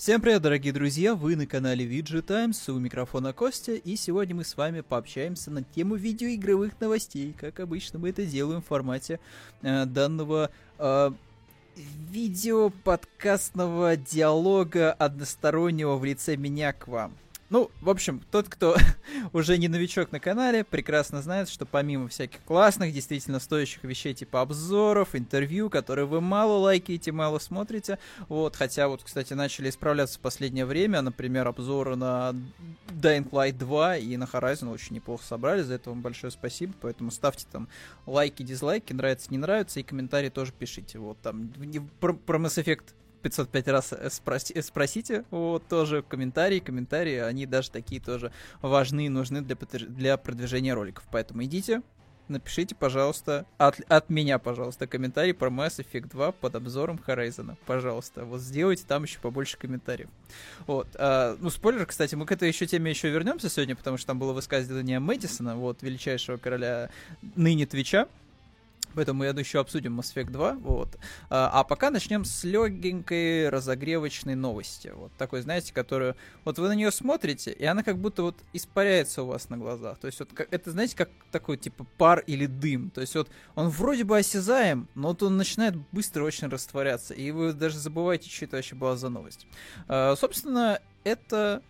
Всем привет, дорогие друзья, вы на канале VG Times, у микрофона Костя, и сегодня мы с вами пообщаемся на тему видеоигровых новостей, как обычно мы это делаем в формате данного видеоподкастного диалога одностороннего в лице меня к вам. Ну, в общем, тот, кто уже не новичок на канале, прекрасно знает, что помимо всяких классных, действительно стоящих вещей типа обзоров, интервью, которые вы мало лайкаете, мало смотрите, вот, хотя вот, кстати, начали исправляться в последнее время, например, обзоры на Dying Light 2 и на Horizon очень неплохо собрали, за это вам большое спасибо, поэтому ставьте там лайки, дизлайки, нравится, не нравится, и комментарии тоже пишите, вот, там, про Mass Effect 505 раз спросите, вот, тоже комментарии, они даже такие тоже важны и нужны для продвижения роликов, поэтому идите, напишите, пожалуйста, от меня, пожалуйста, комментарий про Mass Effect 2 под обзором Horizon, пожалуйста, вот сделайте там еще побольше комментариев, вот, ну, спойлер, кстати, мы к этой еще теме еще вернемся сегодня, потому что там было высказывание Мэддисона, вот, величайшего короля ныне Твича. Поэтому, я думаю, еще обсудим Mass Effect 2, вот. А пока начнем с легенькой разогревочной новости, вот такой, знаете, которую, вот вы на нее смотрите, и она как будто вот испаряется у вас на глазах, то есть вот это, знаете, как такой типа пар или дым, то есть вот он вроде бы осязаем, но вот он начинает быстро очень растворяться, и вы даже забываете, что это вообще была за новость. Собственно, это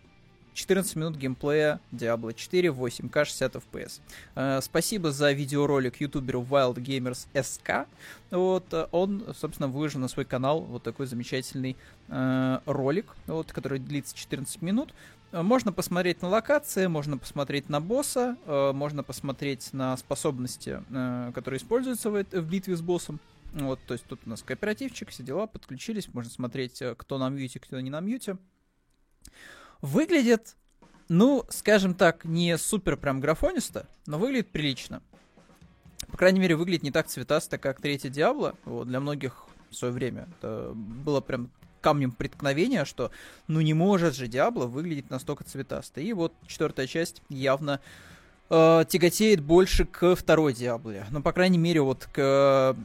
14 минут геймплея Diablo 4 в 8К 60 FPS. Спасибо за видеоролик ютуберу Wild Gamers SK. Вот, он, собственно, выложил на свой канал вот такой замечательный ролик, вот, который длится 14 минут. Можно посмотреть на локации, можно посмотреть на босса, можно посмотреть на способности, которые используются в битве с боссом. Вот, то есть тут у нас кооперативчик, все дела, подключились. Можно смотреть, кто на мьюте, кто не на мьюте. Выглядит, ну, скажем так, не супер прям графонисто, но выглядит прилично. По крайней мере, выглядит не так цветасто, как третья Диабло. Вот, для многих в свое время это было прям камнем преткновения, что ну не может же Диабло выглядеть настолько цветасто. И вот четвертая часть явно тяготеет больше к второй Диабле. Ну, по крайней мере, вот к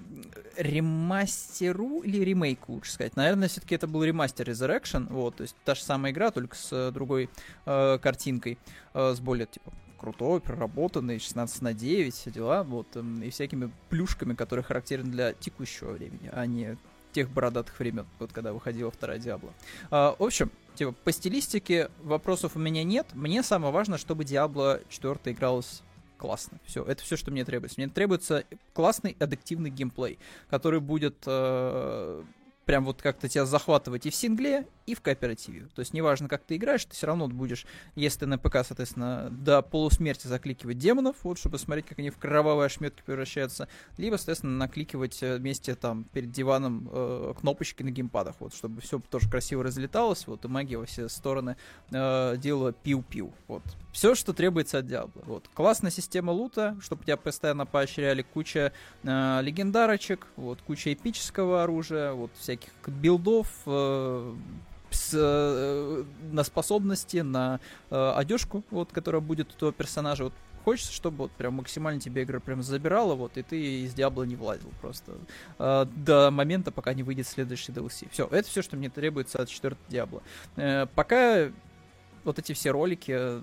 ремастеру или ремейку, лучше сказать. Наверное, все-таки это был ремастер Resurrection. Вот, то есть та же самая игра, только с другой картинкой. С более, типа, крутой, проработанной, 16:9, все дела. Вот, и всякими плюшками, которые характерны для текущего времени, а не тех бородатых времен, вот когда выходила вторая Диабло. В общем, типа, по стилистике вопросов у меня нет. Мне самое важное, чтобы Diablo 4 игралась классно. Все, это все, что мне требуется. Мне требуется классный аддиктивный геймплей, который будет прям вот как-то тебя захватывать и в сингле, и в кооперативе. То есть неважно, как ты играешь, ты все равно будешь, если ты на ПК, соответственно, до полусмерти закликивать демонов, вот, чтобы смотреть, как они в кровавые ошметки превращаются, либо, соответственно, накликивать вместе там перед диваном кнопочки на геймпадах, вот, чтобы все тоже красиво разлеталось, вот, и магия во все стороны делала пиу-пиу, вот. Все, что требуется от Diablo. Вот. Классная система лута, чтобы тебя постоянно поощряли, куча легендарочек, вот, куча эпического оружия, вот, всяких билдов, на способности, на одежку, вот, которая будет у твоего персонажа. Вот, хочется, чтобы вот прям максимально тебе игра прям забирала, вот, и ты из Диабло не влазил просто до момента, пока не выйдет следующий DLC. Все, это все, что мне требуется от 4 Диабло. Пока вот эти все ролики,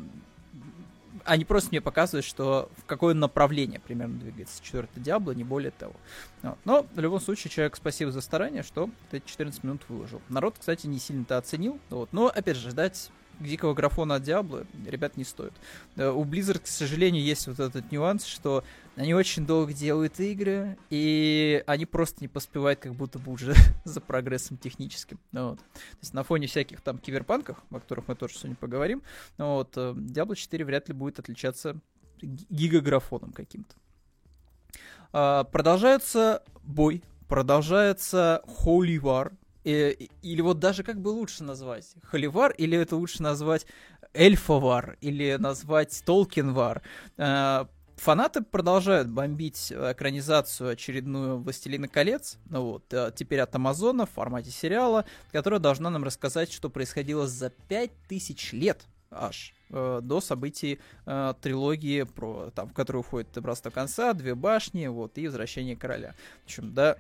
они просто мне показывают, что в какое направление примерно двигается 4 Диабло, не более того. Вот. Но в любом случае, человек, спасибо за старание, что эти 14 минут выложил. Народ, кстати, не сильно-то оценил, вот. Но, опять же, ждать дикого графона от Диабло, ребят, не стоит. У Blizzard, к сожалению, есть вот этот нюанс, что они очень долго делают игры, и они просто не поспевают как будто бы уже за прогрессом техническим. Вот. То есть на фоне всяких там киберпанков, о которых мы тоже сегодня поговорим, вот, Diablo 4 вряд ли будет отличаться гигаграфоном каким-то. Продолжается бой, продолжается Holy War, или вот даже как бы лучше назвать Холивар, или это лучше назвать Эльфовар, или назвать Толкинвар. Фанаты продолжают бомбить экранизацию очередную «Властелина колец», вот, теперь от Амазона в формате сериала, которая должна нам рассказать, что происходило за 5000 лет аж до событий трилогии, в которую входит «Братство конца», «Две башни», вот, и «Возвращение короля». В общем, да,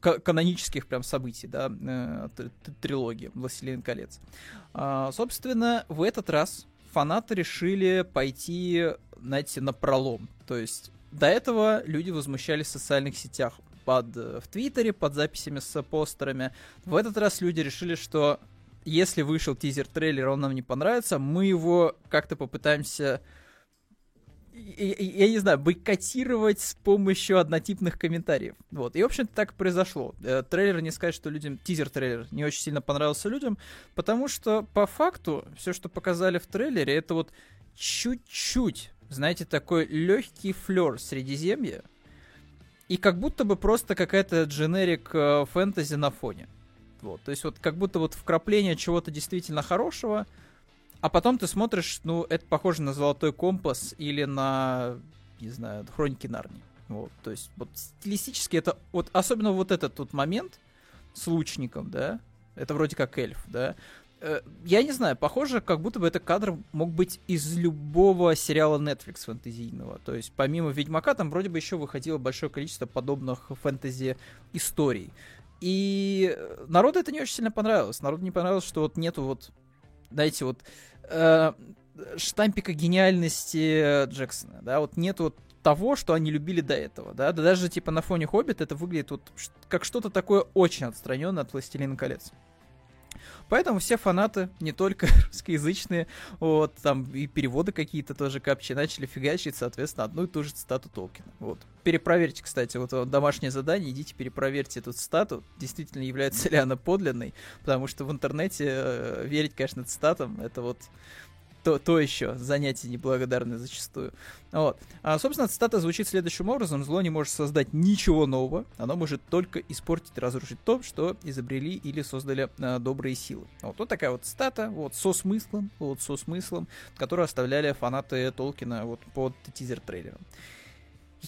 канонических прям событий, да, трилогии «Властелин колец». Собственно, в этот раз фанаты решили пойти, знаете, напролом. То есть до этого люди возмущались в социальных сетях, в Твиттере, под записями с постерами. В этот раз люди решили, что если вышел тизер-трейлер, он нам не понравится, мы его как-то попытаемся... я не знаю, бойкотировать с помощью однотипных комментариев. Вот. И, в общем-то, так и произошло. Трейлер, не сказать, что людям... Тизер-трейлер не очень сильно понравился людям, потому что, по факту, все, что показали в трейлере, это вот чуть-чуть, знаете, такой легкий флер Средиземья, и как будто бы просто какая-то дженерик фэнтези на фоне. Вот. То есть вот как будто вот вкрапление чего-то действительно хорошего, а потом ты смотришь, ну, это похоже на «Золотой компас» или на, не знаю, «Хроники Нарнии». Вот, то есть, вот, стилистически это, вот, особенно вот этот вот момент с лучником, да, это вроде как эльф, да. Я не знаю, похоже, как будто бы этот кадр мог быть из любого сериала Netflix фэнтезийного. То есть, помимо «Ведьмака», там вроде бы еще выходило большое количество подобных фэнтези-историй. И народу это не очень сильно понравилось. Народу не понравилось, что вот нету вот... Знаете, вот штампика гениальности Джексона, да, вот нет вот того, что они любили до этого, да, да даже типа на фоне «Хоббит» это выглядит вот как что-то такое очень отстраненное от «Властелина колец». Поэтому все фанаты, не только русскоязычные, вот, там и переводы какие-то тоже капчи, начали фигачить, соответственно, одну и ту же цитату Толкина. Вот. Перепроверьте, кстати, вот домашнее задание, идите перепроверьте эту цитату, действительно является ли она подлинной, потому что в интернете верить, конечно, цитатам, это вот то еще занятие неблагодарное зачастую. Вот. А, собственно, цитата звучит следующим образом. Зло не может создать ничего нового. Оно может только испортить, разрушить то, что изобрели или создали добрые силы. Вот такая вот цитата, вот со смыслом, которую оставляли фанаты Толкина вот под тизер-трейлером.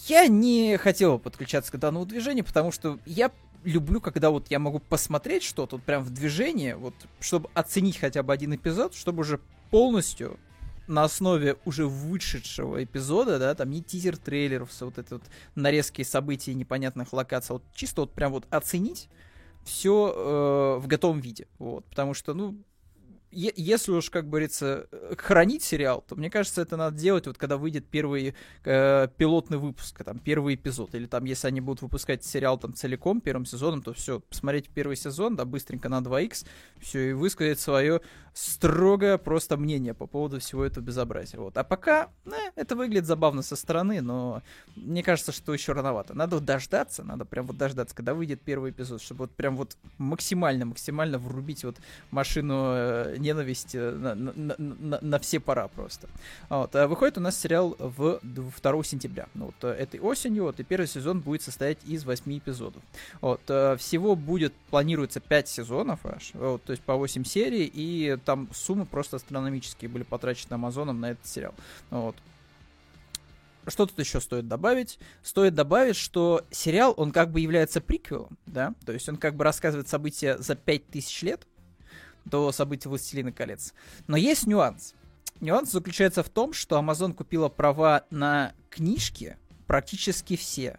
Я не хотел подключаться к данному движению, потому что я люблю, когда вот я могу посмотреть что-то вот прям в движении, вот, чтобы оценить хотя бы один эпизод, чтобы уже полностью на основе уже вышедшего эпизода, да, там не тизер-трейлеров, вот это вот нарезки событий непонятных локаций, вот чисто вот прям вот оценить все в готовом виде, вот, потому что, ну, если уж, как говорится, хранить сериал, то, мне кажется, это надо делать, вот когда выйдет первый пилотный выпуск, там, первый эпизод, или там, если они будут выпускать сериал там целиком, первым сезоном, то все, посмотреть первый сезон, да, быстренько на 2Х, все, и высказать свое строгое просто мнение по поводу всего этого безобразия, вот. А пока, это выглядит забавно со стороны, но мне кажется, что еще рановато. Надо вот дождаться, надо прям вот дождаться, когда выйдет первый эпизод, чтобы вот прям вот максимально врубить вот машину ненависть на все пора просто. Вот. А выходит у нас сериал 2 сентября. Ну, вот этой осенью, вот, и первый сезон будет состоять из 8 эпизодов. Вот. Всего планируется 5 сезонов аж, вот, то есть по 8 серий, и там суммы просто астрономические были потрачены Амазоном на этот сериал. Вот. Что тут еще стоит добавить? Стоит добавить, что сериал, он как бы является приквелом, да, то есть он как бы рассказывает события за 5000 лет, до событий «Властелина колец». Но есть нюанс. Нюанс заключается в том, что Amazon купила права на книжки практически все,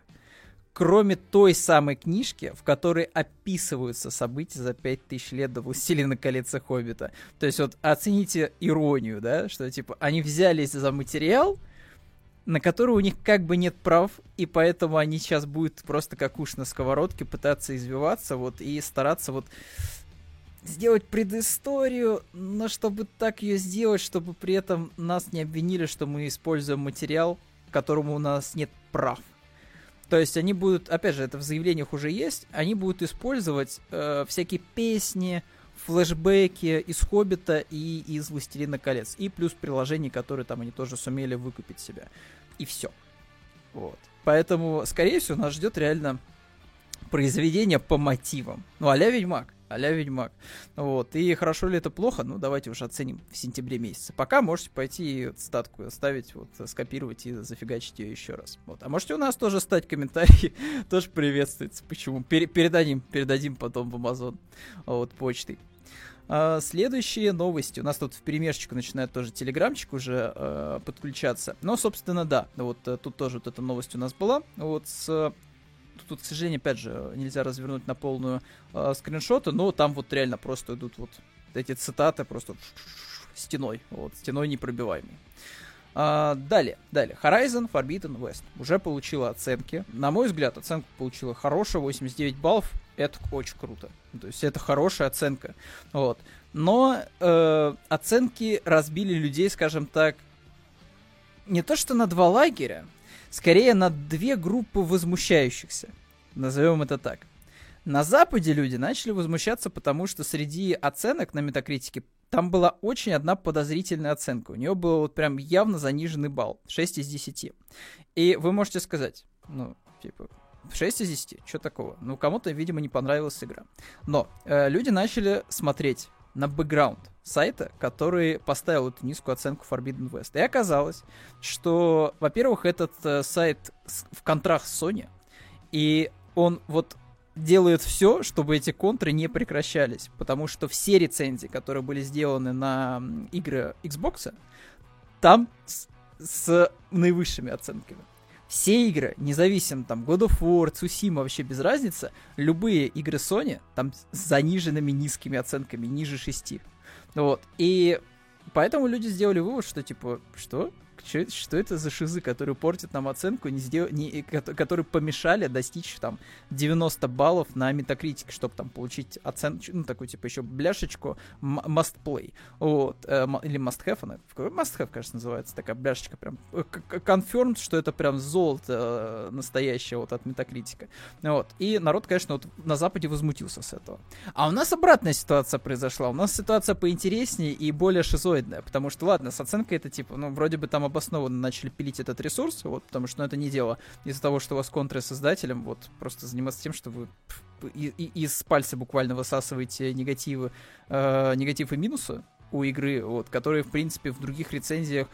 кроме той самой книжки, в которой описываются события за 5000 лет до «Властелина колец» и «Хоббита». То есть вот оцените иронию, да, что типа они взялись за материал, на который у них как бы нет прав, и поэтому они сейчас будут просто как уж на сковородке пытаться извиваться вот и стараться вот сделать предысторию, но чтобы так ее сделать, чтобы при этом нас не обвинили, что мы используем материал, которому у нас нет прав. То есть они будут, опять же, это в заявлениях уже есть, они будут использовать всякие песни, флешбеки из «Хоббита» и из «Властелина колец», и плюс приложения, которые там они тоже сумели выкупить себе. И все. Вот. Поэтому, скорее всего, нас ждет реально произведение по мотивам. Ну, а-ля «Ведьмак». Вот. И хорошо ли это, плохо? Ну, давайте уж оценим в сентябре месяце. Пока можете пойти статку оставить, вот, скопировать и зафигачить ее еще раз. Вот. А можете у нас тоже стать комментарии, тоже приветствуется. Почему? Передадим потом в Амазон вот, почтой. Следующие новости. У нас тут в перемешечку начинает тоже телеграмчик уже подключаться. Но, собственно, да. Вот тут тоже вот эта новость у нас была. Вот с Тут, к сожалению, опять же, нельзя развернуть на полную скриншоты, но там вот реально просто идут вот эти цитаты просто стеной, вот, стеной непробиваемой. Далее. Horizon Forbidden West уже получила оценки. На мой взгляд, оценку получила хорошая, 89 баллов. Это очень круто. То есть это хорошая оценка. Вот. Но оценки разбили людей, скажем так, не то что на два лагеря, скорее на две группы возмущающихся. Назовем это так. На Западе люди начали возмущаться, потому что среди оценок на Метакритике там была очень одна подозрительная оценка. У нее был вот прям явно заниженный балл. 6 из 10. И вы можете сказать, 6 из 10, что такого? Ну, кому-то, видимо, не понравилась игра. Но люди начали смотреть на бэкграунд сайта, который поставил эту низкую оценку Forbidden West. И оказалось, что, во-первых, этот сайт в контрах с Sony, и он вот делает все, чтобы эти контры не прекращались, потому что все рецензии, которые были сделаны на игры Xbox, там с наивысшими оценками. Все игры, независимо, там, God of War, Tsushima, вообще без разницы, любые игры Sony, там, с заниженными низкими оценками, ниже 6. Вот, и поэтому люди сделали вывод, что, что это за шизы, которые портят нам оценку, которые помешали достичь, там, 90 баллов на Metacritic, чтобы, там, получить оценку, ну, такую, еще бляшечку must play, вот, или must have, она, must have, кажется, называется, такая бляшечка, прям, confirmed, что это прям золото настоящее, вот, от Metacritic, вот, и народ, конечно, вот на Западе возмутился с этого. А у нас обратная ситуация произошла, у нас ситуация поинтереснее и более шизоидная, потому что, ладно, с оценкой это, вроде бы, там, обоснованно начали пилить этот ресурс, вот, потому что, это не дело из-за того, что у вас контры с издателем, вот, просто заниматься тем, что вы из пальца буквально высасываете негатив и минусы у игры, вот, которые, в принципе, в других рецензиях,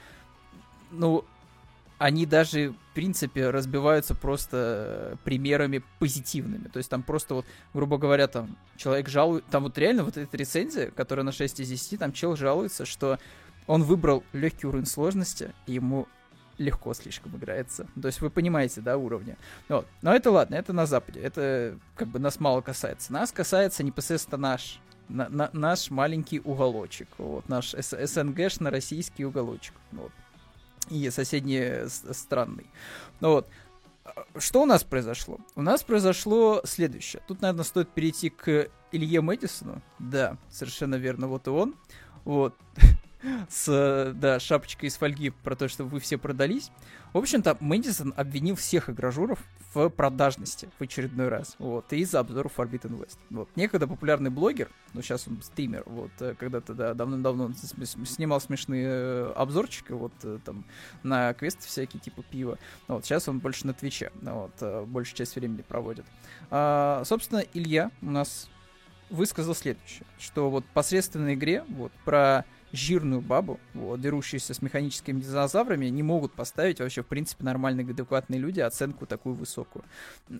они даже, в принципе, разбиваются просто примерами позитивными. То есть там просто вот, грубо говоря, там человек жалует, там вот реально вот эта рецензия, которая на 6 из 10, там чел жалуется, что он выбрал легкий уровень сложности, и ему легко слишком играется. То есть вы понимаете, да, уровни. Вот. Но это ладно, это на Западе. Это как бы нас мало касается. Нас касается непосредственно наш маленький уголочек. Вот, наш СНГшно-российский уголочек. Вот. И соседний странный. Вот. Что у нас произошло? У нас произошло следующее. Тут, наверное, стоит перейти к Илье Мэддисону. Да, совершенно верно, вот и он. Вот. С, да, шапочкой из фольги про то, что вы все продались. В общем-то, Мэддисон обвинил всех игражуров в продажности в очередной раз. Вот, из-за обзоров Forbidden West. Вот. Некогда популярный блогер, сейчас он стример, вот, когда-то, да, давным-давно он снимал смешные обзорчики, вот, там, на квесты всякие, типа пива. Вот, сейчас он больше на Твиче, вот, большую часть времени проводит. Собственно, Илья у нас высказал следующее, что вот посредственной игре, вот, про жирную бабу, вот, дерущуюся с механическими динозаврами, не могут поставить вообще, в принципе, нормальные, адекватные люди оценку такую высокую.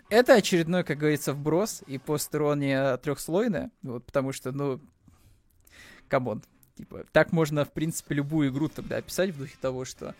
Это очередной, как говорится, вброс и посторонняя трехслойная, вот, потому что, камон, так можно, в принципе, любую игру тогда описать в духе того, что,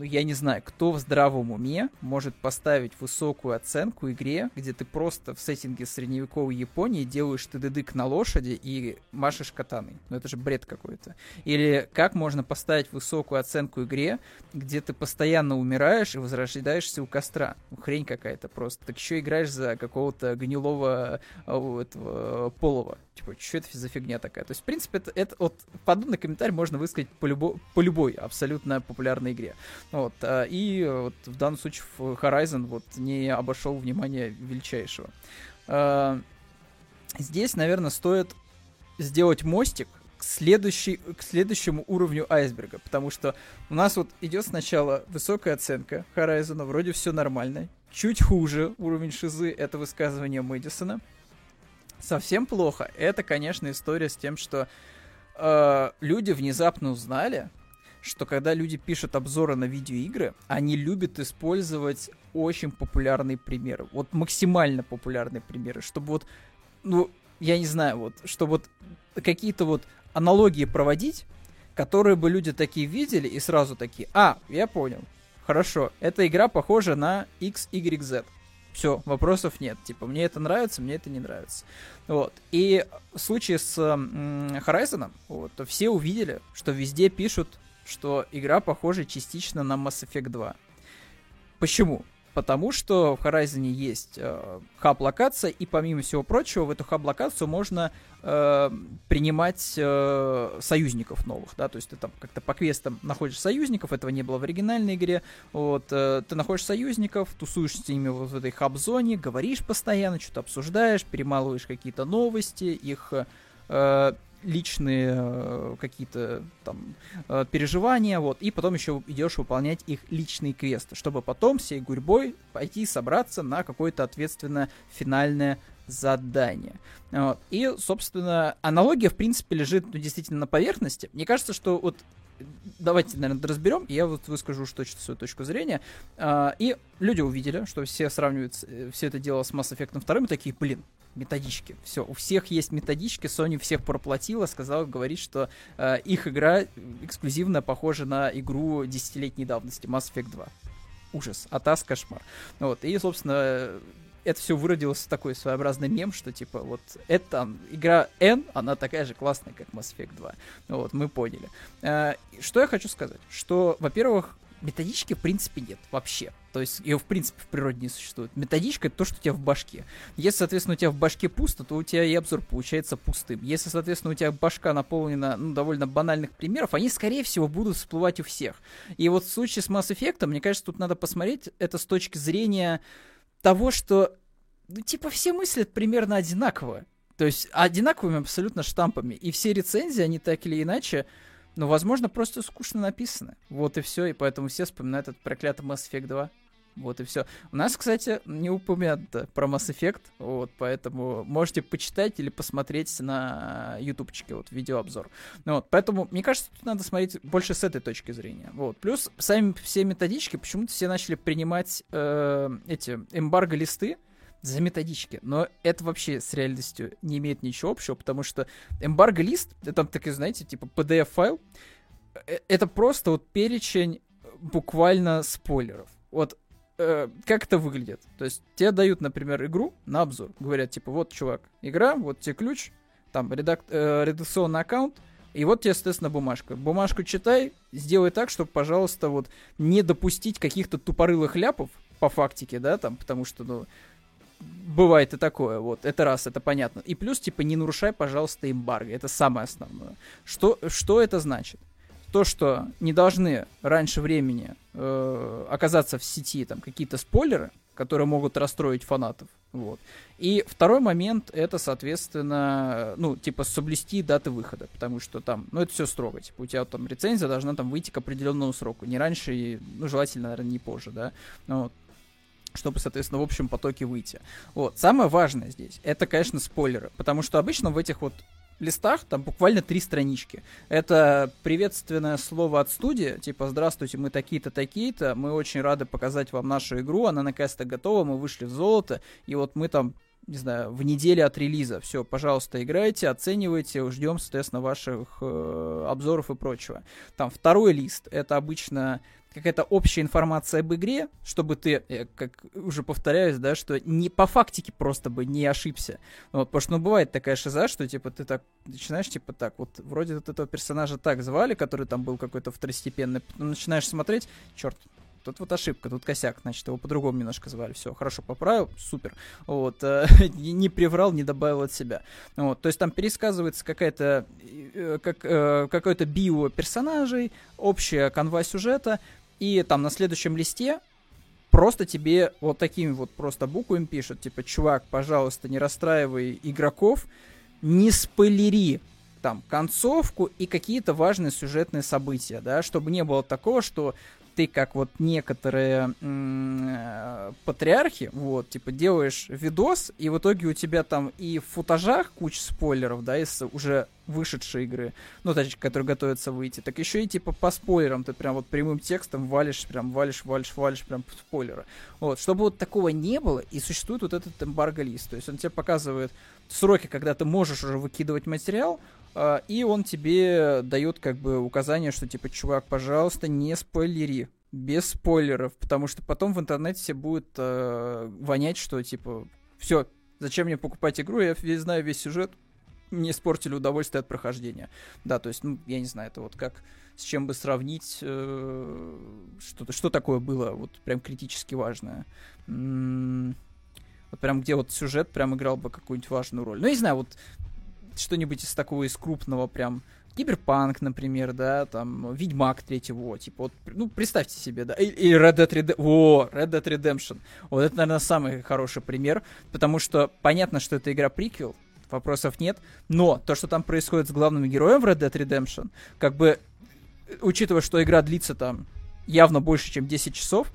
я не знаю, кто в здравом уме может поставить высокую оценку игре, где ты просто в сеттинге средневековой Японии делаешь тыдыдык на лошади и машешь катаной. Это же бред какой-то. Или как можно поставить высокую оценку игре, где ты постоянно умираешь и возрождаешься у костра. Хрень какая-то просто. Так еще играешь за какого-то гнилого полого. Что это за фигня такая? То есть, в принципе, это вот подобный комментарий можно высказать по любой абсолютно популярной игре. Вот, и вот в данном случае Horizon вот не обошел внимания величайшего. Здесь, наверное, стоит сделать мостик к следующему уровню айсберга, потому что у нас вот идет сначала высокая оценка Horizon, вроде все нормально, чуть хуже уровень шизы, это высказывание Мэддисона. Совсем плохо. Это, конечно, история с тем, что люди внезапно узнали, что когда люди пишут обзоры на видеоигры, они любят использовать очень популярные примеры. Вот максимально популярные примеры, чтобы вот, я не знаю, вот, чтобы вот какие-то вот аналогии проводить, которые бы люди такие видели и сразу такие: а, я понял, хорошо, эта игра похожа на XYZ. Все, вопросов нет. Типа, мне это нравится, мне это не нравится. Вот. И в случае с Horizon, вот, все увидели, что везде пишут, что игра похожа частично на Mass Effect 2. Почему? Потому что в Horizon есть хаб-локация, и помимо всего прочего, в эту хаб-локацию можно принимать союзников новых, да, то есть ты там как-то по квестам находишь союзников, этого не было в оригинальной игре, вот, ты находишь союзников, тусуешься с ними вот в этой хаб-зоне, говоришь постоянно, что-то обсуждаешь, перемалываешь какие-то новости, их... личные какие-то там переживания, вот, и потом еще идешь выполнять их личные квесты, чтобы потом всей гурьбой пойти собраться на какое-то ответственное финальное задание. Вот. И, собственно, аналогия, в принципе, лежит, ну, действительно на поверхности. Мне кажется, что вот давайте, наверное, разберем, и я вот выскажу точно свою точку зрения. И люди увидели, что все сравнивают все это дело с Mass Effect 2, и такие, блин, методички. Все, у всех есть методички, Sony всех проплатила, сказала, говорит, что их игра эксклюзивно похожа на игру 10-летней давности, Mass Effect 2. Ужас, атас, кошмар. Вот, и, собственно... Это все выродилось в такой своеобразный мем, что типа вот это игра N, она такая же классная, как Mass Effect 2. Вот, мы поняли. Что я хочу сказать? Что, во-первых, методички в принципе нет вообще. То есть ее в принципе в природе не существует. Методичка — это то, что у тебя в башке. Если, соответственно, у тебя в башке пусто, то у тебя и обзор получается пустым. Если, соответственно, у тебя башка наполнена, ну, довольно банальных примеров, они, скорее всего, будут всплывать у всех. И вот в случае с Mass Effect, мне кажется, тут надо посмотреть это с точки зрения... того, что, ну, типа, все мыслят примерно одинаково. То есть одинаковыми абсолютно штампами. И все рецензии, они так или иначе, ну, возможно, просто скучно написаны. Вот и все. И поэтому все вспоминают этот проклятый Mass Effect 2. Вот и все. У нас, кстати, не упомянуто про Mass Effect. Вот, поэтому можете почитать или посмотреть на ютубчике, вот, видеообзор. Ну, вот, поэтому, мне кажется, тут надо смотреть больше с этой точки зрения. Вот. Плюс сами все методички, почему-то все начали принимать эти эмбарго-листы за методички. Но это вообще с реальностью не имеет ничего общего, потому что эмбарго-лист, это такой, знаете, типа PDF-файл, это просто вот перечень буквально спойлеров. Вот. Как это выглядит? То есть тебе дают, например, игру на обзор. Говорят, типа, вот, чувак, игра, вот тебе ключ, там, редакционный аккаунт, и вот тебе, соответственно, бумажка. Бумажку читай, сделай так, чтобы, пожалуйста, вот, не допустить каких-то тупорылых ляпов по фактике, да, там, потому что, ну, бывает и такое, вот, это раз, это понятно. И плюс, типа, не нарушай, пожалуйста, эмбарго. Это самое основное. Что это значит? То, что не должны раньше времени оказаться в сети там какие-то спойлеры, которые могут расстроить фанатов. Вот. И второй момент, это, соответственно, ну, типа, соблюсти даты выхода, потому что там, ну, это все строго, типа, у тебя там рецензия должна там выйти к определенному сроку, не раньше, и, ну, желательно, наверное, не позже, да, вот, чтобы, соответственно, в общем потоке выйти. Вот, самое важное здесь, это, конечно, спойлеры, потому что обычно в этих вот листах там буквально 3 странички. Это приветственное слово от студии, типа, здравствуйте, мы такие-то, такие-то, мы очень рады показать вам нашу игру, она наконец-то готова, мы вышли в золото, и вот мы там, не знаю, в неделе от релиза. Все, пожалуйста, играйте, оценивайте, ждем, соответственно, ваших обзоров и прочего. Там второй лист, это обычно какая-то общая информация об игре, чтобы ты, как уже повторяюсь, да, что не по фактике просто бы не ошибся. Вот, потому что, ну, бывает такая шиза, что, типа, ты так начинаешь, типа, так, вот, вроде вот этого персонажа так звали, который там был какой-то второстепенный, потом начинаешь смотреть, черт, тут вот ошибка, тут косяк, значит, его по-другому немножко звали, все, хорошо, поправил, супер, вот, не приврал, не добавил от себя, вот, то есть там пересказывается какая-то, какой-то био персонажей, общая канва сюжета, и там на следующем листе просто тебе вот такими вот просто буквами пишут, типа, чувак, пожалуйста, не расстраивай игроков, не спойлери там концовку и какие-то важные сюжетные события, да, чтобы не было такого, что ты, как вот некоторые патриархи, вот, типа, делаешь видос, и в итоге у тебя там и в футажах куча спойлеров, да, из уже вышедшей игры, ну, точнее, которые готовятся выйти, так еще и, типа, по спойлерам ты прям вот прямым текстом валишь прям спойлеры. Вот, чтобы вот такого не было, и существует вот этот эмбарго-лист, то есть он тебе показывает сроки, когда ты можешь уже выкидывать материал, и он тебе дает как бы указание, что типа, чувак, пожалуйста, не спойлери. без спойлеров, потому что потом в интернете все будут вонять, что типа, все, зачем мне покупать игру, я весь знаю весь сюжет, мне испортили удовольствие от прохождения. Да, то есть, ну, я не знаю, это вот как, с чем бы сравнить, что такое было, вот прям критически важное. Вот прям где вот сюжет прям играл бы какую-нибудь важную роль. Ну, я не знаю, вот что-нибудь из такого, из крупного прям... Cyberpunk, например, да, там, Ведьмак 3-го, типа, вот, ну, представьте себе, да, и Red Dead Redemption, вот это, наверное, самый хороший пример, потому что понятно, что это игра-приквел, вопросов нет, но то, что там происходит с главным героем в Red Dead Redemption, как бы, учитывая, что игра длится там явно больше, чем 10 часов,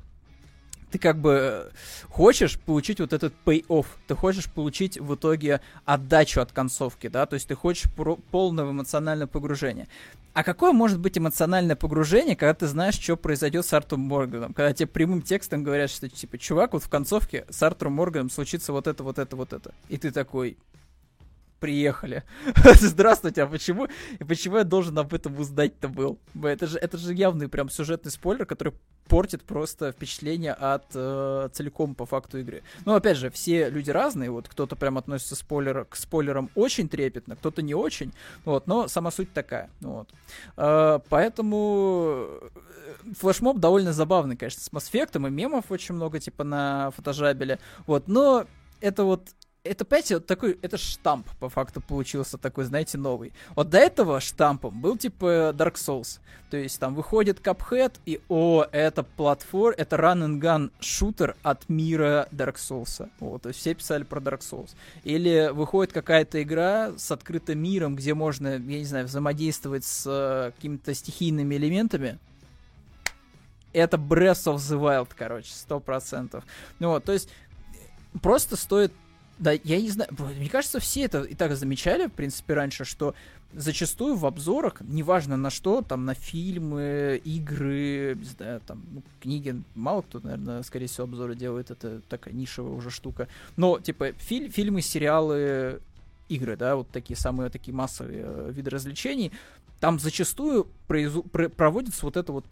ты как бы хочешь получить вот этот pay-off, ты хочешь получить в итоге отдачу от концовки, да, то есть ты хочешь полного эмоционального погружения. А какое может быть эмоциональное погружение, когда ты знаешь, что произойдет с Артуром Морганом, когда тебе прямым текстом говорят, что типа, чувак, вот в концовке с Артуром Морганом случится вот это, вот это, вот это, и ты такой... Приехали. Здравствуйте, а почему? И почему я должен об этом узнать-то был? Это же явный прям сюжетный спойлер, который портит просто впечатление от целиком по факту игры. Но опять же, все люди разные, вот кто-то прям относится к спойлерам очень трепетно, кто-то не очень, вот, но сама суть такая. Вот. Поэтому флешмоб довольно забавный, конечно, с масс-эффектом и мемов очень много, типа на фотожабеле. Вот, но это вот. Это, понимаете, вот такой, это штамп, по факту, получился такой, знаете, новый. Вот до этого штампом был, типа, Dark Souls. То есть, там, выходит Cuphead, и, это платформа, это run-and-gun шутер от мира Dark Souls. Вот, то есть, все писали про Dark Souls. Или выходит какая-то игра с открытым миром, где можно, я не знаю, взаимодействовать с какими-то стихийными элементами. Это Breath of the Wild, короче, 100%. Ну, вот, то есть, просто стоит... Да, я не знаю, мне кажется, все это и так замечали, в принципе, раньше, что зачастую в обзорах, неважно на что, там, на фильмы, игры, не знаю, там, ну, книги, мало кто, наверное, скорее всего, обзоры делает, это такая нишевая уже штука, но, типа, фильмы, сериалы, игры, да, вот такие самые, такие массовые виды развлечений, там зачастую проводится вот это вот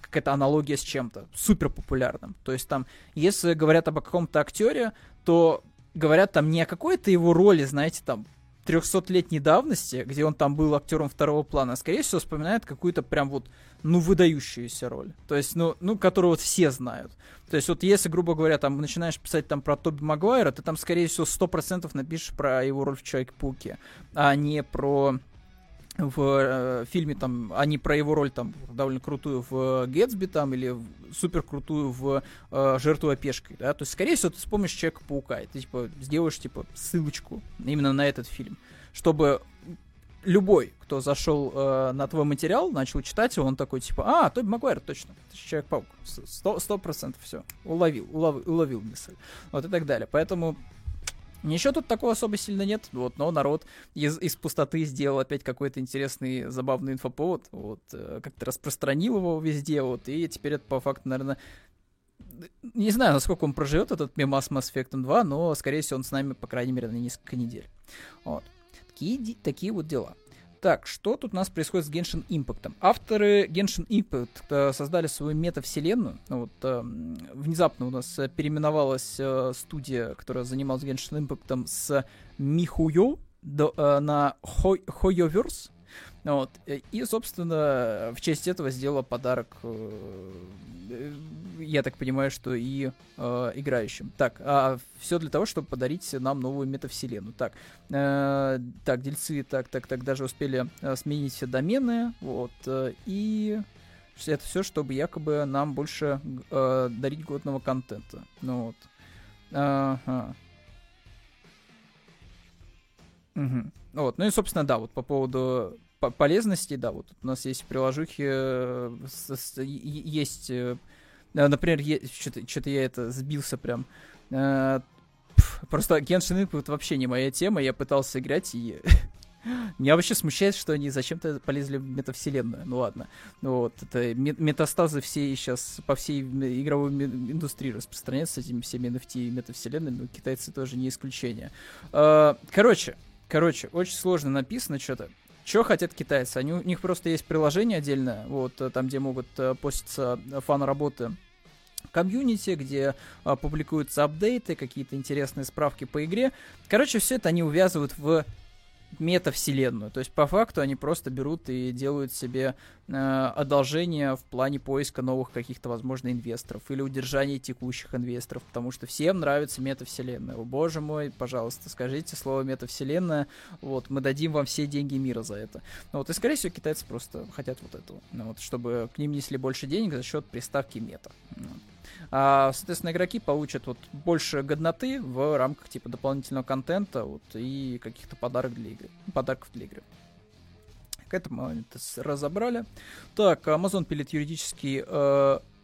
какая-то аналогия с чем-то супер популярным, то есть там, если говорят об каком-то актере, то говорят там не о какой-то его роли, знаете, там, 300-летней давности, где он там был актером второго плана, а, скорее всего, вспоминает какую-то прям вот, ну, выдающуюся роль. То есть, ну, которую вот все знают. То есть, вот если, грубо говоря, там, начинаешь писать там про Тоби Магуайра, ты там, скорее всего, 100% напишешь про его роль в Человеке-пауке, а не про... в фильме там, они про его роль там довольно крутую в Гэтсби там или супер крутую в Жертву опешкой, да, то есть, скорее всего, ты вспомнишь Человека-паука, и ты, типа, сделаешь, типа, ссылочку именно на этот фильм, чтобы любой, кто зашел на твой материал, начал читать, и он такой, типа, Тоби Магуайр, точно, это же Человек-паук, 100%, все, уловил мысль, вот и так далее, поэтому... Ничего тут такого особо сильно нет, вот, но народ из пустоты сделал опять какой-то интересный, забавный инфоповод, вот, как-то распространил его везде, вот, и теперь это по факту, наверное, не знаю, насколько он проживет этот мем с Mass Effect 2, но, скорее всего, он с нами, по крайней мере, на несколько недель. Вот, такие вот дела. Так, что тут у нас происходит с Genshin Impact? Авторы Genshin Impact создали свою метавселенную. Вот, внезапно у нас переименовалась студия, которая занималась Genshin Impact, с Mihuyo на Hoyoverse. Вот. И, собственно, в честь этого сделала подарок, я так понимаю, что и играющим. Так, все для того, чтобы подарить нам новую метавселенную. Так, дельцы, даже успели сменить домены, вот, и это все, чтобы якобы нам больше дарить годного контента. Ну вот. Ага. Угу. Вот, ну и, собственно, да, вот по поводу полезностей, да, вот у нас есть приложухи, есть, например, что-то я это сбился прям, просто Genshin Impact вообще не моя тема, я пытался играть, и меня вообще смущает, что они зачем-то полезли в метавселенную, ну ладно, вот, это метастазы все сейчас по всей игровой индустрии распространяются с этими всеми NFT и метавселенными, но китайцы тоже не исключение. Короче, очень сложно написано что-то. Что хотят китайцы? Они, у них просто есть приложение отдельное, вот там, где могут поститься фан-работы комьюнити, где публикуются апдейты, какие-то интересные справки по игре. Короче, все это они увязывают в метавселенную. То есть, по факту, они просто берут и делают себе одолжение в плане поиска новых каких-то, возможно, инвесторов или удержания текущих инвесторов, потому что всем нравится метавселенная. О, боже мой, пожалуйста, скажите слово метавселенная, вот, мы дадим вам все деньги мира за это. Ну, вот, и, скорее всего, китайцы просто хотят вот этого, ну, вот, чтобы к ним несли больше денег за счет приставки мета. А, соответственно, игроки получат вот больше годноты в рамках типа дополнительного контента, вот, и каких-то подарков для игры. К этому это разобрали. Так, Amazon пилит юридический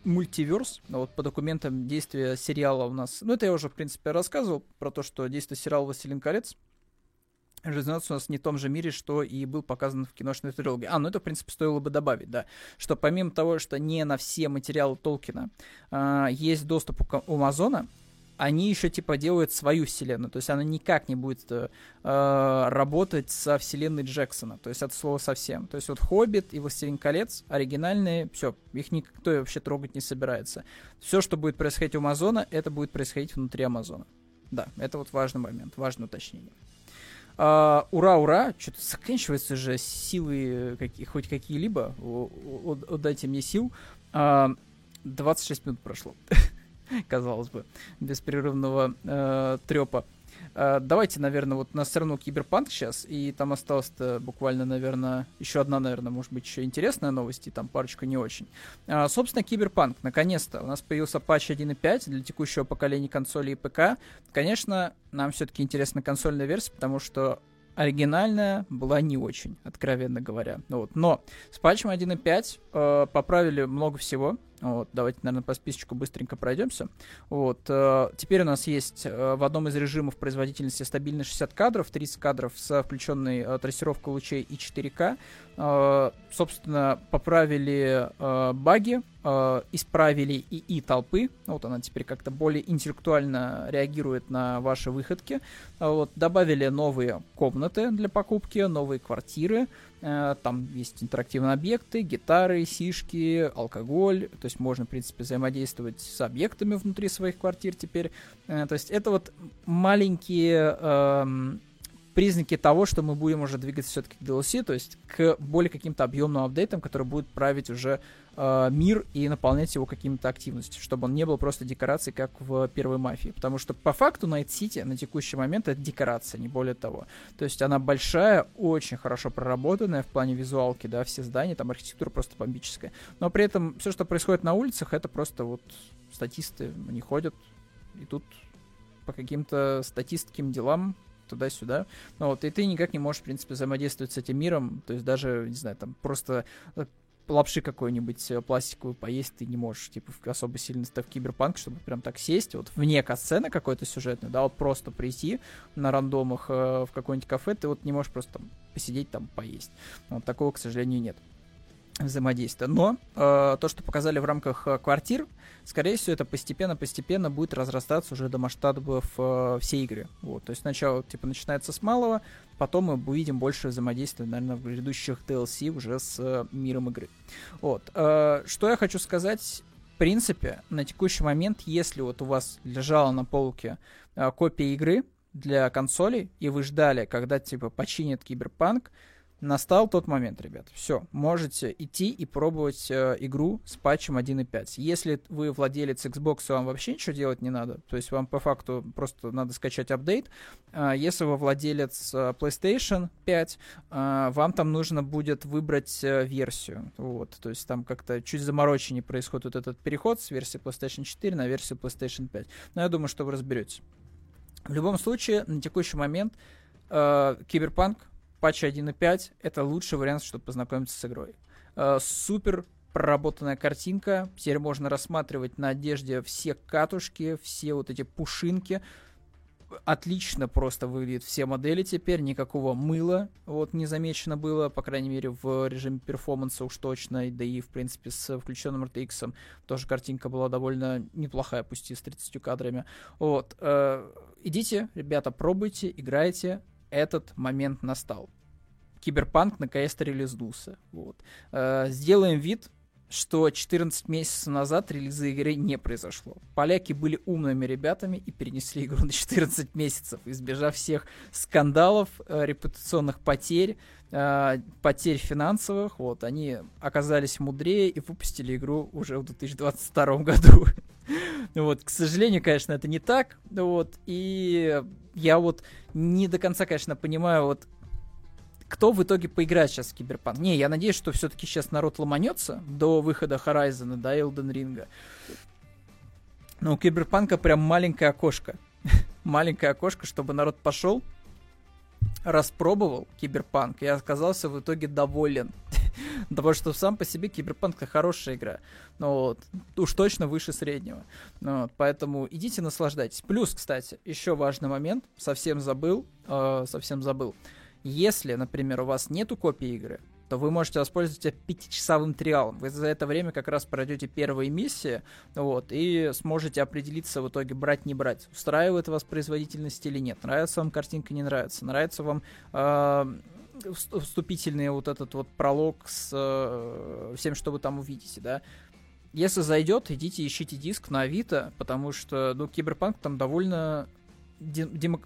мультиверс. Вот по документам действия сериала у нас... Ну, это я уже, в принципе, рассказывал про то, что действие сериала «Властелин колец» разумеется, у нас не в том же мире, что и был показан в киношной трилогии. А, ну это, в принципе, стоило бы добавить, да. Что помимо того, что не на все материалы Толкина есть доступ у Амазона, они еще, типа, делают свою вселенную. То есть она никак не будет работать со вселенной Джексона. То есть от слова совсем. То есть вот «Хоббит» и «Властелин колец» оригинальные, все, их никто вообще трогать не собирается. Все, что будет происходить у Амазона, это будет происходить внутри Амазона. Да, это вот важный момент, важное уточнение. Ура-ура, что-то заканчивается же силы хоть какие-либо, отдайте мне сил. 26 минут прошло, казалось бы, беспрерывного трёпа. Давайте, наверное, вот у нас все равно Киберпанк сейчас, и там осталась-то буквально, наверное, еще одна, наверное, может быть, еще интересная новость, и там парочка не очень. Собственно, Киберпанк, наконец-то, у нас появился патч 1.5 для текущего поколения консолей и ПК. Конечно, нам все-таки интересна консольная версия, потому что оригинальная была не очень, откровенно говоря. Вот. Но с патчем 1.5 поправили много всего. Вот, давайте, наверное, по списочку быстренько пройдемся. Вот, теперь у нас есть в одном из режимов производительности стабильно 60 кадров, 30 кадров с включенной трассировкой лучей и 4К. Собственно, поправили баги, исправили ИИ толпы. Вот она теперь как-то более интеллектуально реагирует на ваши выходки. Вот, добавили новые комнаты для покупки, новые квартиры. Там есть интерактивные объекты, гитары, сишки, алкоголь. То есть можно, в принципе, взаимодействовать с объектами внутри своих квартир теперь. То есть это вот маленькие признаки того, что мы будем уже двигаться все-таки к DLC, то есть к более каким-то объемным апдейтам, которые будут править уже мир и наполнять его какими-то активностями, чтобы он не был просто декорацией, как в первой «Мафии». Потому что по факту Найт-Сити на текущий момент это декорация, не более того. То есть она большая, очень хорошо проработанная в плане визуалки, да, все здания, там архитектура просто бомбическая. Но при этом все, что происходит на улицах, это просто вот статисты, они ходят, и тут по каким-то статистским делам туда-сюда, ну, вот, и ты никак не можешь, в принципе, взаимодействовать с этим миром, то есть даже, не знаю, там, просто лапши какой-нибудь пластиковую поесть ты не можешь, типа, особо сильно в Киберпанк, чтобы прям так сесть, вот, вне катсцены какой-то сюжетной, да, вот просто прийти на рандомах в какое-нибудь кафе, ты вот не можешь просто там посидеть, там, поесть, вот, такого, к сожалению, нет взаимодействия. Но то, что показали в рамках квартир, скорее всего, это постепенно-постепенно будет разрастаться уже до масштабов всей игры. Вот. То есть сначала типа начинается с малого, потом мы увидим больше взаимодействия, наверное, в грядущих DLC уже с миром игры. Вот. Что я хочу сказать, в принципе, на текущий момент, если вот у вас лежала на полке копия игры для консолей, и вы ждали, когда типа починят Киберпанк, настал тот момент, ребят. Все, можете идти и пробовать игру с патчем 1.5. Если вы владелец Xbox, вам вообще ничего делать не надо. То есть вам по факту просто надо скачать апдейт. Если вы владелец PlayStation 5, вам там нужно будет выбрать версию. Вот. То есть там как-то чуть замороченнее происходит вот этот переход с версии PlayStation 4 на версию PlayStation 5. Но я думаю, что вы разберетесь. В любом случае, на текущий момент Киберпанк патч 1.5 — это лучший вариант, чтобы познакомиться с игрой. Супер проработанная картинка. Теперь можно рассматривать на одежде все катушки, все вот эти пушинки. Отлично просто выглядят все модели теперь. Никакого мыла вот не замечено было, по крайней мере, в режиме перформанса уж точно. Да и, в принципе, с включенным RTX тоже картинка была довольно неплохая, пусть и с 30 кадрами. Вот. Идите, ребята, пробуйте, играйте. Этот момент настал. Киберпанк наконец-то релизнулся. Вот. Сделаем вид, что 14 месяцев назад релиза игры не произошло. Поляки были умными ребятами и перенесли игру на 14 месяцев, избежав всех скандалов, репутационных потерь, потерь финансовых. Вот, они оказались мудрее и выпустили игру уже в 2022 году. Вот, к сожалению, конечно, это не так. Вот, и я вот не до конца, конечно, понимаю, вот, кто в итоге поиграет сейчас в Киберпанк? Не, я надеюсь, что все-таки сейчас народ ломанется до выхода Horizon, до Elden Ring. Но у Киберпанка прям маленькое окошко. Маленькое окошко, чтобы народ пошел, распробовал Киберпанк и оказался в итоге доволен. Потому что сам по себе Киберпанк — это хорошая игра. Вот. Уж точно выше среднего. Вот. Поэтому идите, наслаждайтесь. Плюс, кстати, еще важный момент. Совсем забыл. Если, например, у вас нету копии игры, то вы можете воспользоваться 5-часовым триалом. Вы за это время как раз пройдете первые миссии, вот, и сможете определиться в итоге, брать, не брать. Устраивает вас производительность или нет. Нравится вам картинка, не нравится. Нравится вам вступительный вот этот вот пролог с всем, что вы там увидите, да. Если зайдет, идите ищите диск на Авито, потому что, ну, Киберпанк там довольно...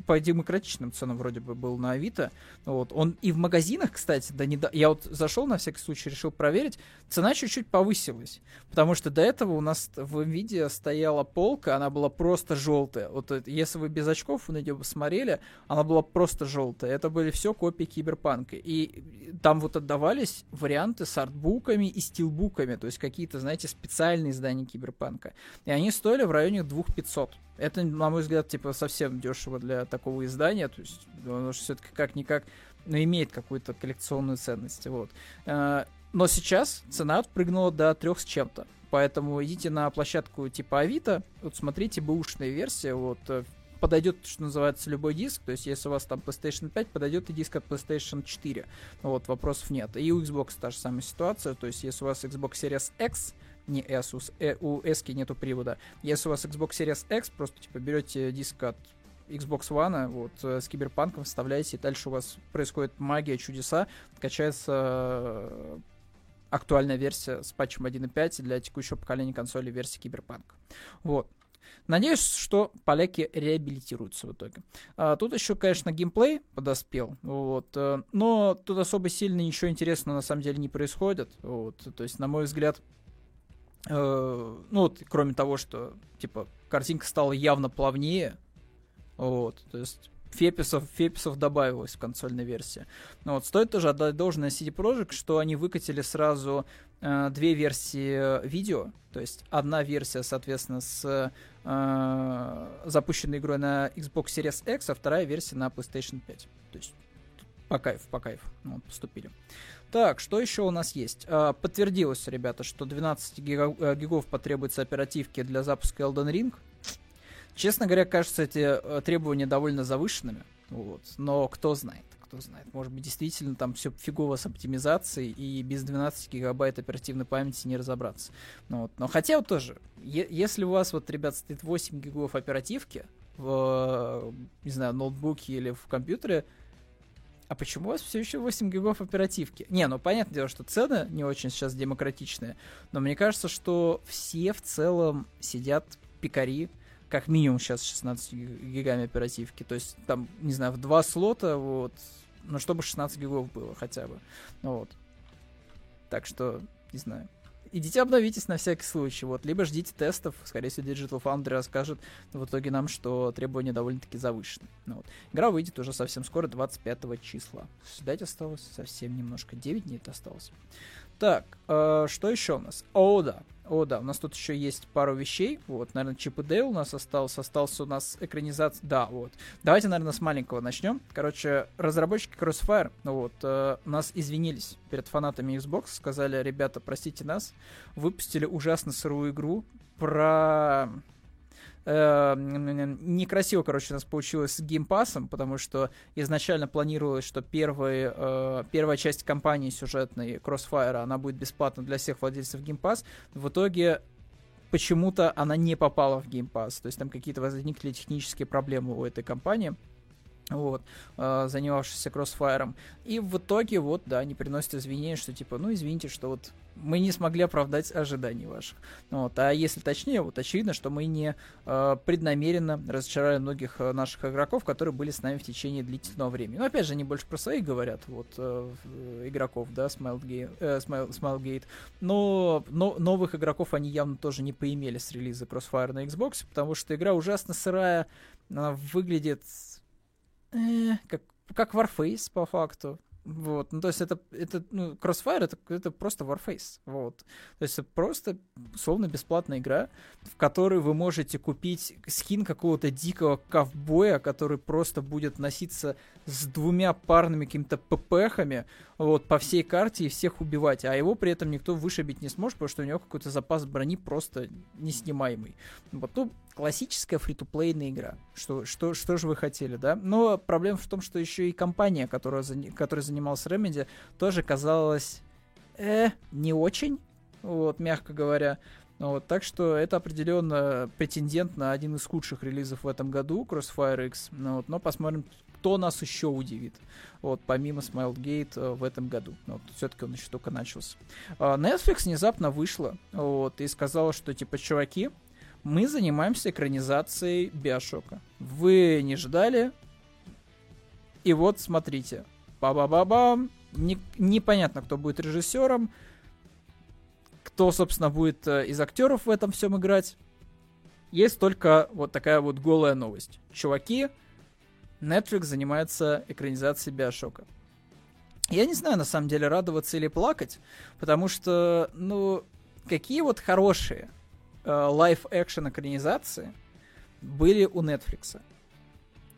по демократичным ценам вроде бы был на Авито. Вот. Он и в магазинах, кстати, я вот зашел на всякий случай, решил проверить, цена чуть-чуть повысилась, потому что до этого у нас в Nvidia стояла полка, она была просто желтая. Вот если вы без очков на нее посмотрели, она была просто желтая. Это были все копии Киберпанка. И там вот отдавались варианты с артбуками и стилбуками, то есть какие-то, знаете, специальные издания Киберпанка. И они стоили в районе 2500. Это, на мой взгляд, типа совсем дешево для такого издания, то есть оно же все-таки как-никак, но имеет какую-то коллекционную ценность, вот. Но сейчас цена отпрыгнула до 3 с чем-то, поэтому идите на площадку типа Авито, вот смотрите бэушные версии, вот, подойдет, что называется, любой диск, то есть если у вас там PlayStation 5, подойдет и диск от PlayStation 4, вот, вопросов нет. И у Xbox та же самая ситуация, то есть если у вас Xbox Series X, не S, у S-ки нету привода. Если у вас Xbox Series X, просто типа берете диск от Xbox One, вот, с Киберпанком вставляете, и дальше у вас происходит магия, чудеса, качается актуальная версия с патчем 1.5 для текущего поколения консолей версии Киберпанка. Вот. Надеюсь, что поляки реабилитируются в итоге. Тут еще, конечно, геймплей подоспел, вот, но тут особо сильно ничего интересного на самом деле не происходит. Вот, то есть, на мой взгляд, ну вот, кроме того, что типа картинка стала явно плавнее, вот, то есть феписов добавилось в консольной версии. Но вот стоит тоже отдать должное CD Projekt, что они выкатили сразу две версии видео, то есть одна версия, соответственно, с запущенной игрой на Xbox Series X, а вторая версия на PlayStation 5. То есть по кайфу, вот, поступили. Так, что еще у нас есть? Подтвердилось, ребята, что 12 гигов потребуется оперативки для запуска Elden Ring. Честно говоря, кажется, эти требования довольно завышенными. Вот. Но кто знает. Может быть, действительно там все фигово с оптимизацией и без 12 гигабайт оперативной памяти не разобраться. Вот. Но хотя вот тоже, если у вас, вот, ребят, стоит 8 гигов оперативки в, не знаю, ноутбуке или в компьютере, а почему у вас все еще 8 гигов оперативки? Не, ну понятное дело, что цены не очень сейчас демократичные, но мне кажется, что все в целом сидят пикари, как минимум сейчас 16 гигами оперативки. То есть там, не знаю, в 2 слота, вот, но чтобы 16 гигов было хотя бы. Вот. Так что, не знаю. Идите обновитесь на всякий случай, вот, либо ждите тестов, скорее всего, Digital Foundry расскажет в итоге нам, что требования довольно-таки завышены. Ну, вот. Игра выйдет уже совсем скоро, 25 числа. Ждать осталось совсем немножко, 9 дней осталось. Так, что еще у нас? О, да, у нас тут еще есть пару вещей, вот, наверное, Чип и Дейл у нас остался у нас экранизация, да, вот. Давайте, наверное, с маленького начнем. Короче, разработчики Crossfire, вот, нас извинились перед фанатами Xbox, сказали, ребята, простите нас, выпустили ужасно сырую игру про... некрасиво, короче, у нас получилось с геймпасом, потому что изначально планировалось, что первая часть кампании сюжетной Crossfire, она будет бесплатна для всех владельцев геймпас. В итоге почему-то она не попала в геймпас, то есть там какие-то возникли технические проблемы у этой компании. вот, занимавшийся Crossfire. И в итоге, вот, да, они приносят извинения, что типа, ну, извините, что вот мы не смогли оправдать ожиданий ваших. Вот. А если точнее, вот очевидно, что мы не преднамеренно разочаровали многих наших игроков, которые были с нами в течение длительного времени. Но опять же, они больше про своих говорят, вот, игроков, да, Smilegate. Но новых игроков они явно тоже не поимели с релиза Crossfire на Xbox, потому что игра ужасно сырая, она выглядит как Warface по факту. Вот, ну, то есть это ну, Crossfire это просто Warface, вот. То есть это просто, условно, бесплатная игра, в которой вы можете купить скин какого-то дикого ковбоя, который просто будет носиться с двумя парными какими-то ППХами, вот, по всей карте и всех убивать, а его при этом никто вышибить не сможет, потому что у него какой-то запас брони просто неснимаемый. Вот, ну, классическая фри-то-плейная игра. Что же вы хотели, да? Но проблема в том, что еще и компания, которая занималась Remedy, тоже казалась не очень, вот, мягко говоря. Вот, так что это определенно претендент на один из худших релизов в этом году, Crossfire X. Вот, но посмотрим, кто нас еще удивит, вот, помимо Smilegate в этом году. Вот, все-таки он еще только начался. Netflix внезапно вышла, вот, и сказала, что, типа, чуваки, мы занимаемся экранизацией BioShock. Вы не ждали? И вот, смотрите. Ба-ба-ба-бам. Непонятно, кто будет режиссером. Кто, собственно, будет из актеров в этом всем играть. Есть только вот такая вот голая новость. Чуваки, Netflix занимается экранизацией BioShock. Я не знаю, на самом деле, радоваться или плакать. Потому что, ну, какие вот хорошие лайф-экшен экранизации были у Netflix.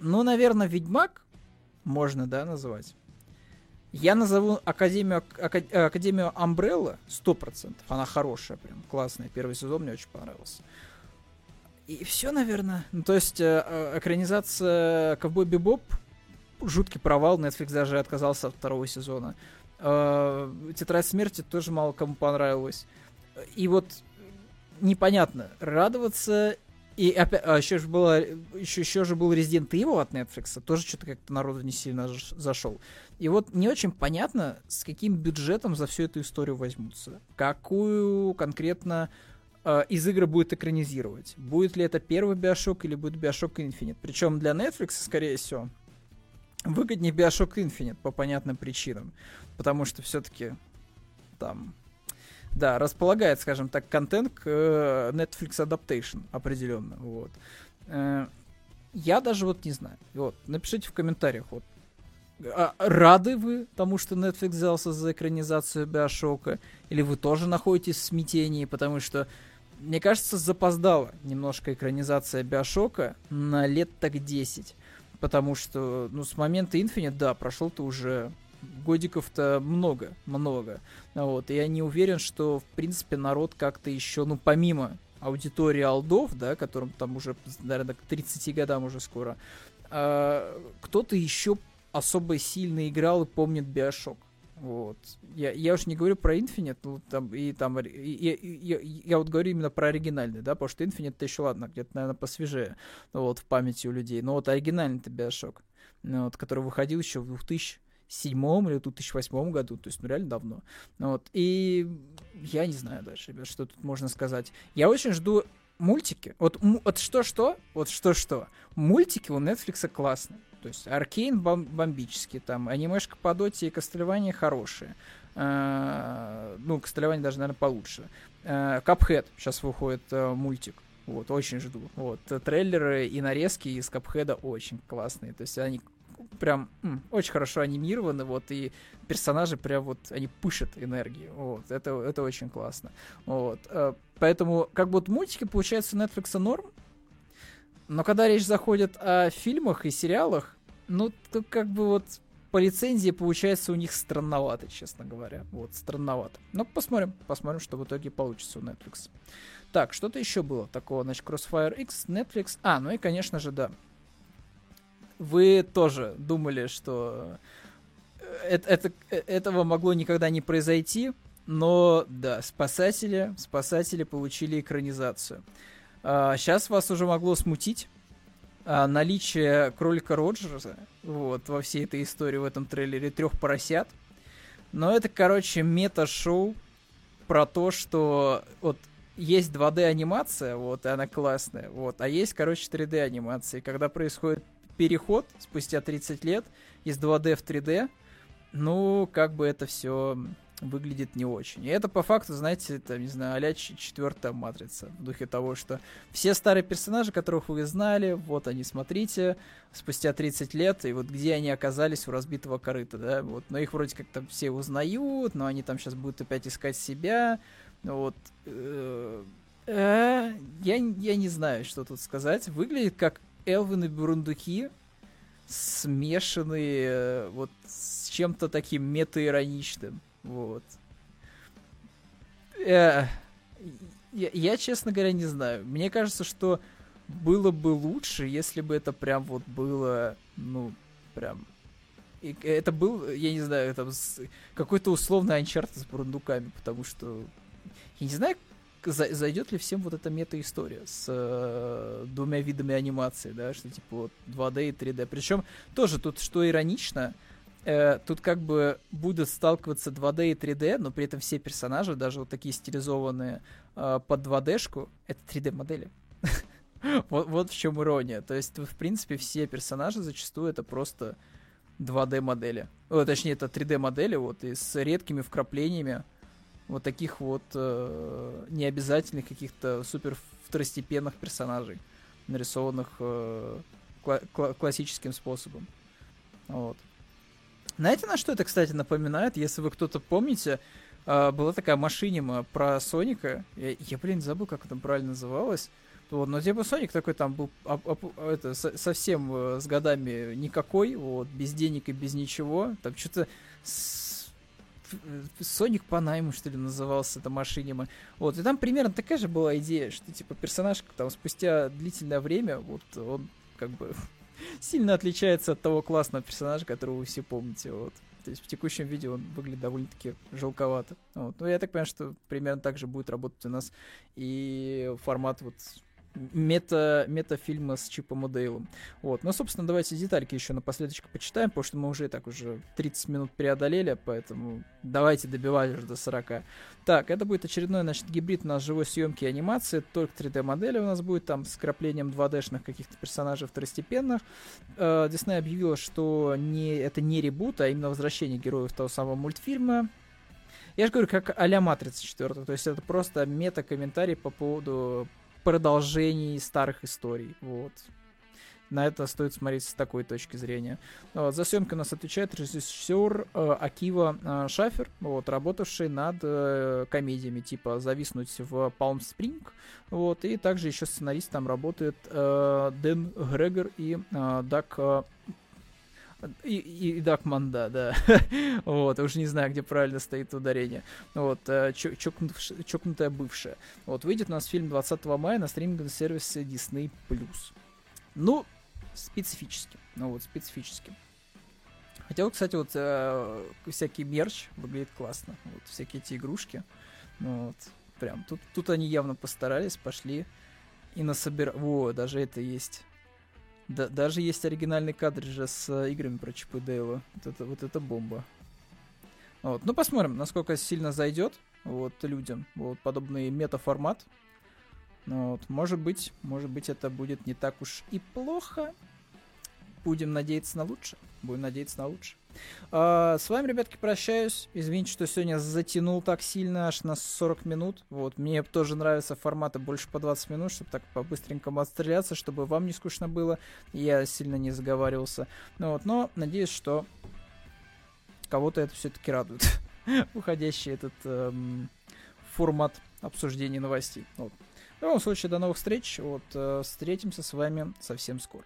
Ну, наверное, «Ведьмак» можно, да, называть. Я назову Академию Umbrella 100%. Она хорошая, прям классная. Первый сезон мне очень понравился. И все, наверное. Ну, то есть экранизация «Ковбой Бибоп» жуткий провал. Netflix даже отказался от второго сезона. «Тетрадь смерти» тоже мало кому понравилось. И вот непонятно, радоваться. И опять, еще же был Resident Evil от Netflix, тоже что-то как-то народу не сильно зашел. И вот не очень понятно, с каким бюджетом за всю эту историю возьмутся. Какую конкретно из игры будет экранизировать. Будет ли это первый BioShock или будет BioShock Infinite. Причем для Netflix, скорее всего, выгоднее BioShock Infinite по понятным причинам. Потому что все-таки там... Да, располагает, скажем так, контент к Netflix Adaptation определенно. Вот. Я даже вот не знаю. Вот, напишите в комментариях. Вот. Рады вы тому, что Netflix взялся за экранизацию BioShock? Или вы тоже находитесь в смятении? Потому что, мне кажется, запоздала немножко экранизация BioShock на лет так 10. Потому что, ну, с момента Infinite, да, прошло-то уже... Годиков-то много. Вот. И я не уверен, что, в принципе, народ как-то еще, ну, помимо аудитории олдов, да, которым там уже, наверное, к 30 годам уже скоро, кто-то еще особо сильно играл и помнит BioShock. Вот. Я уж не говорю про Infinite, ну, я вот говорю именно про оригинальный, да, потому что Infinite-то еще, ладно, где-то, наверное, посвежее, вот, в памяти у людей. Но вот оригинальный-то BioShock, вот, который выходил еще в 2007 или 2008 году, то есть, ну, реально давно. Вот. И я не знаю дальше, ребят, что тут можно сказать. Я очень жду мультики. Вот что-что. Мультики у Netflix классные. То есть, Аркейн бомбический, там, анимешка по доте и Castlevania хорошие. Ну, Castlevania даже, наверное, получше. Cuphead сейчас выходит мультик. Вот, очень жду. Вот, трейлеры и нарезки из Cuphead очень классные. То есть, они... Прям очень хорошо анимированы, вот, и персонажи прям вот, они пышат энергию, вот, это очень классно, вот, поэтому, как будто мультики, получается, у Netflix норм, но когда речь заходит о фильмах и сериалах, ну, то как бы вот по лицензии, получается, у них странновато, честно говоря, вот, странновато, но посмотрим, что в итоге получится у Netflix. Так, что-то еще было такого, значит, Crossfire X, Netflix, ну и, конечно же, да, вы тоже думали, что этого могло никогда не произойти, но, да, спасатели получили экранизацию. Сейчас вас уже могло смутить, наличие кролика Роджерса вот, во всей этой истории в этом трейлере, трех поросят. Но это, короче, мета-шоу про то, что вот есть 2D-анимация, вот, и она классная, вот, а есть, короче, 3D-анимация. Когда происходит переход спустя 30 лет из 2D в 3D, ну, как бы это все выглядит не очень. И это, по факту, знаете, там, не знаю, а-ля четвертая матрица, в духе того, что все старые персонажи, которых вы знали, вот они, смотрите, спустя 30 лет, и вот где они оказались у разбитого корыта, да, вот, но их вроде как там все узнают, но они там сейчас будут опять искать себя, вот, я не знаю, что тут сказать, выглядит как Элвин и Бурундуки, смешанные вот с чем-то таким мета-ироничным. Вот. Я, честно говоря, не знаю. Мне кажется, что было бы лучше, если бы это прям вот было, ну, прям... И это был, я не знаю, там, какой-то условный Uncharted с бурундуками, потому что... Я не знаю, зайдет ли всем вот эта мета-история с двумя видами анимации, да, что типа вот 2D и 3D. Причем тоже тут, что иронично... Тут как бы будут сталкиваться 2D и 3D, но при этом все персонажи, даже вот такие стилизованные под 2D-шку, это 3D-модели. Вот в чем ирония. То есть, в принципе, все персонажи зачастую это просто 2D-модели. Точнее, это 3D-модели, вот, и с редкими вкраплениями вот таких вот необязательных каких-то супер второстепенных персонажей, нарисованных классическим способом. Вот. Знаете, на что это, кстати, напоминает? Если вы кто-то помните, была такая машинима про Соника. Я, блин, забыл, как это правильно называлось. Вот, но типа Соник такой там был совсем с годами никакой, вот, без денег и без ничего. Там что-то Соник по найму, что ли, назывался эта машинима. Вот, и там примерно такая же была идея, что типа персонаж там спустя длительное время, вот, он как бы... сильно отличается от того классного персонажа, которого вы все помните, вот. То есть в текущем виде он выглядит довольно-таки жалковато, вот. Но я так понимаю, что примерно так же будет работать у нас и формат вот мета-фильма с Чипом и Дейлом, вот. Ну, собственно, давайте детальки еще напоследочку почитаем, потому что мы уже и так уже 30 минут преодолели, поэтому давайте добивать уже до 40. Так, это будет очередной, значит, гибрид у нас живой съемки и анимации, только 3D-модели у нас будет, там, с краплением 2D-шных каких-то персонажей второстепенных. Disney объявила, что это не ребут, а именно возвращение героев того самого мультфильма. Я же говорю, как а-ля «Матрица 4», то есть это просто мета-комментарий по поводу продолжений старых историй, вот. На это стоит смотреть с такой точки зрения. Вот, за съемки у нас отвечает режиссер Акива Шафер, вот, работавший над комедиями типа «Зависнуть в Палм-Спринг». Вот, и также еще сценарист там работает Дэн Грегор и Дагман, да. Вот, уже не знаю, где правильно стоит ударение. Вот, чокнутая бывшая. Вот, выйдет у нас фильм 20 мая на стриминговом сервисе Disney+. Ну, специфически. Хотя вот, кстати, вот всякий мерч выглядит классно. Вот, всякие эти игрушки. Вот, прям. Тут они явно постарались, пошли и насобирали. Во, даже это есть... Да, даже есть оригинальный кадр же с играми про Чипа и Дейла. Вот это бомба. Вот. Ну, посмотрим, насколько сильно зайдет вот, людям вот, подобный мета-формат. Вот. Может быть, это будет не так уж и плохо. Будем надеяться на лучшее. С вами, ребятки, прощаюсь. Извините, что сегодня затянул так сильно, аж на 40 минут. Вот. Мне тоже нравятся форматы больше по 20 минут, чтобы так по-быстренькому отстреляться, чтобы вам не скучно было. Я сильно не заговаривался. Ну, вот. Но надеюсь, что кого-то это все-таки радует. Уходящий этот формат обсуждения новостей. Вот. В любом случае, до новых встреч. Вот, встретимся с вами совсем скоро.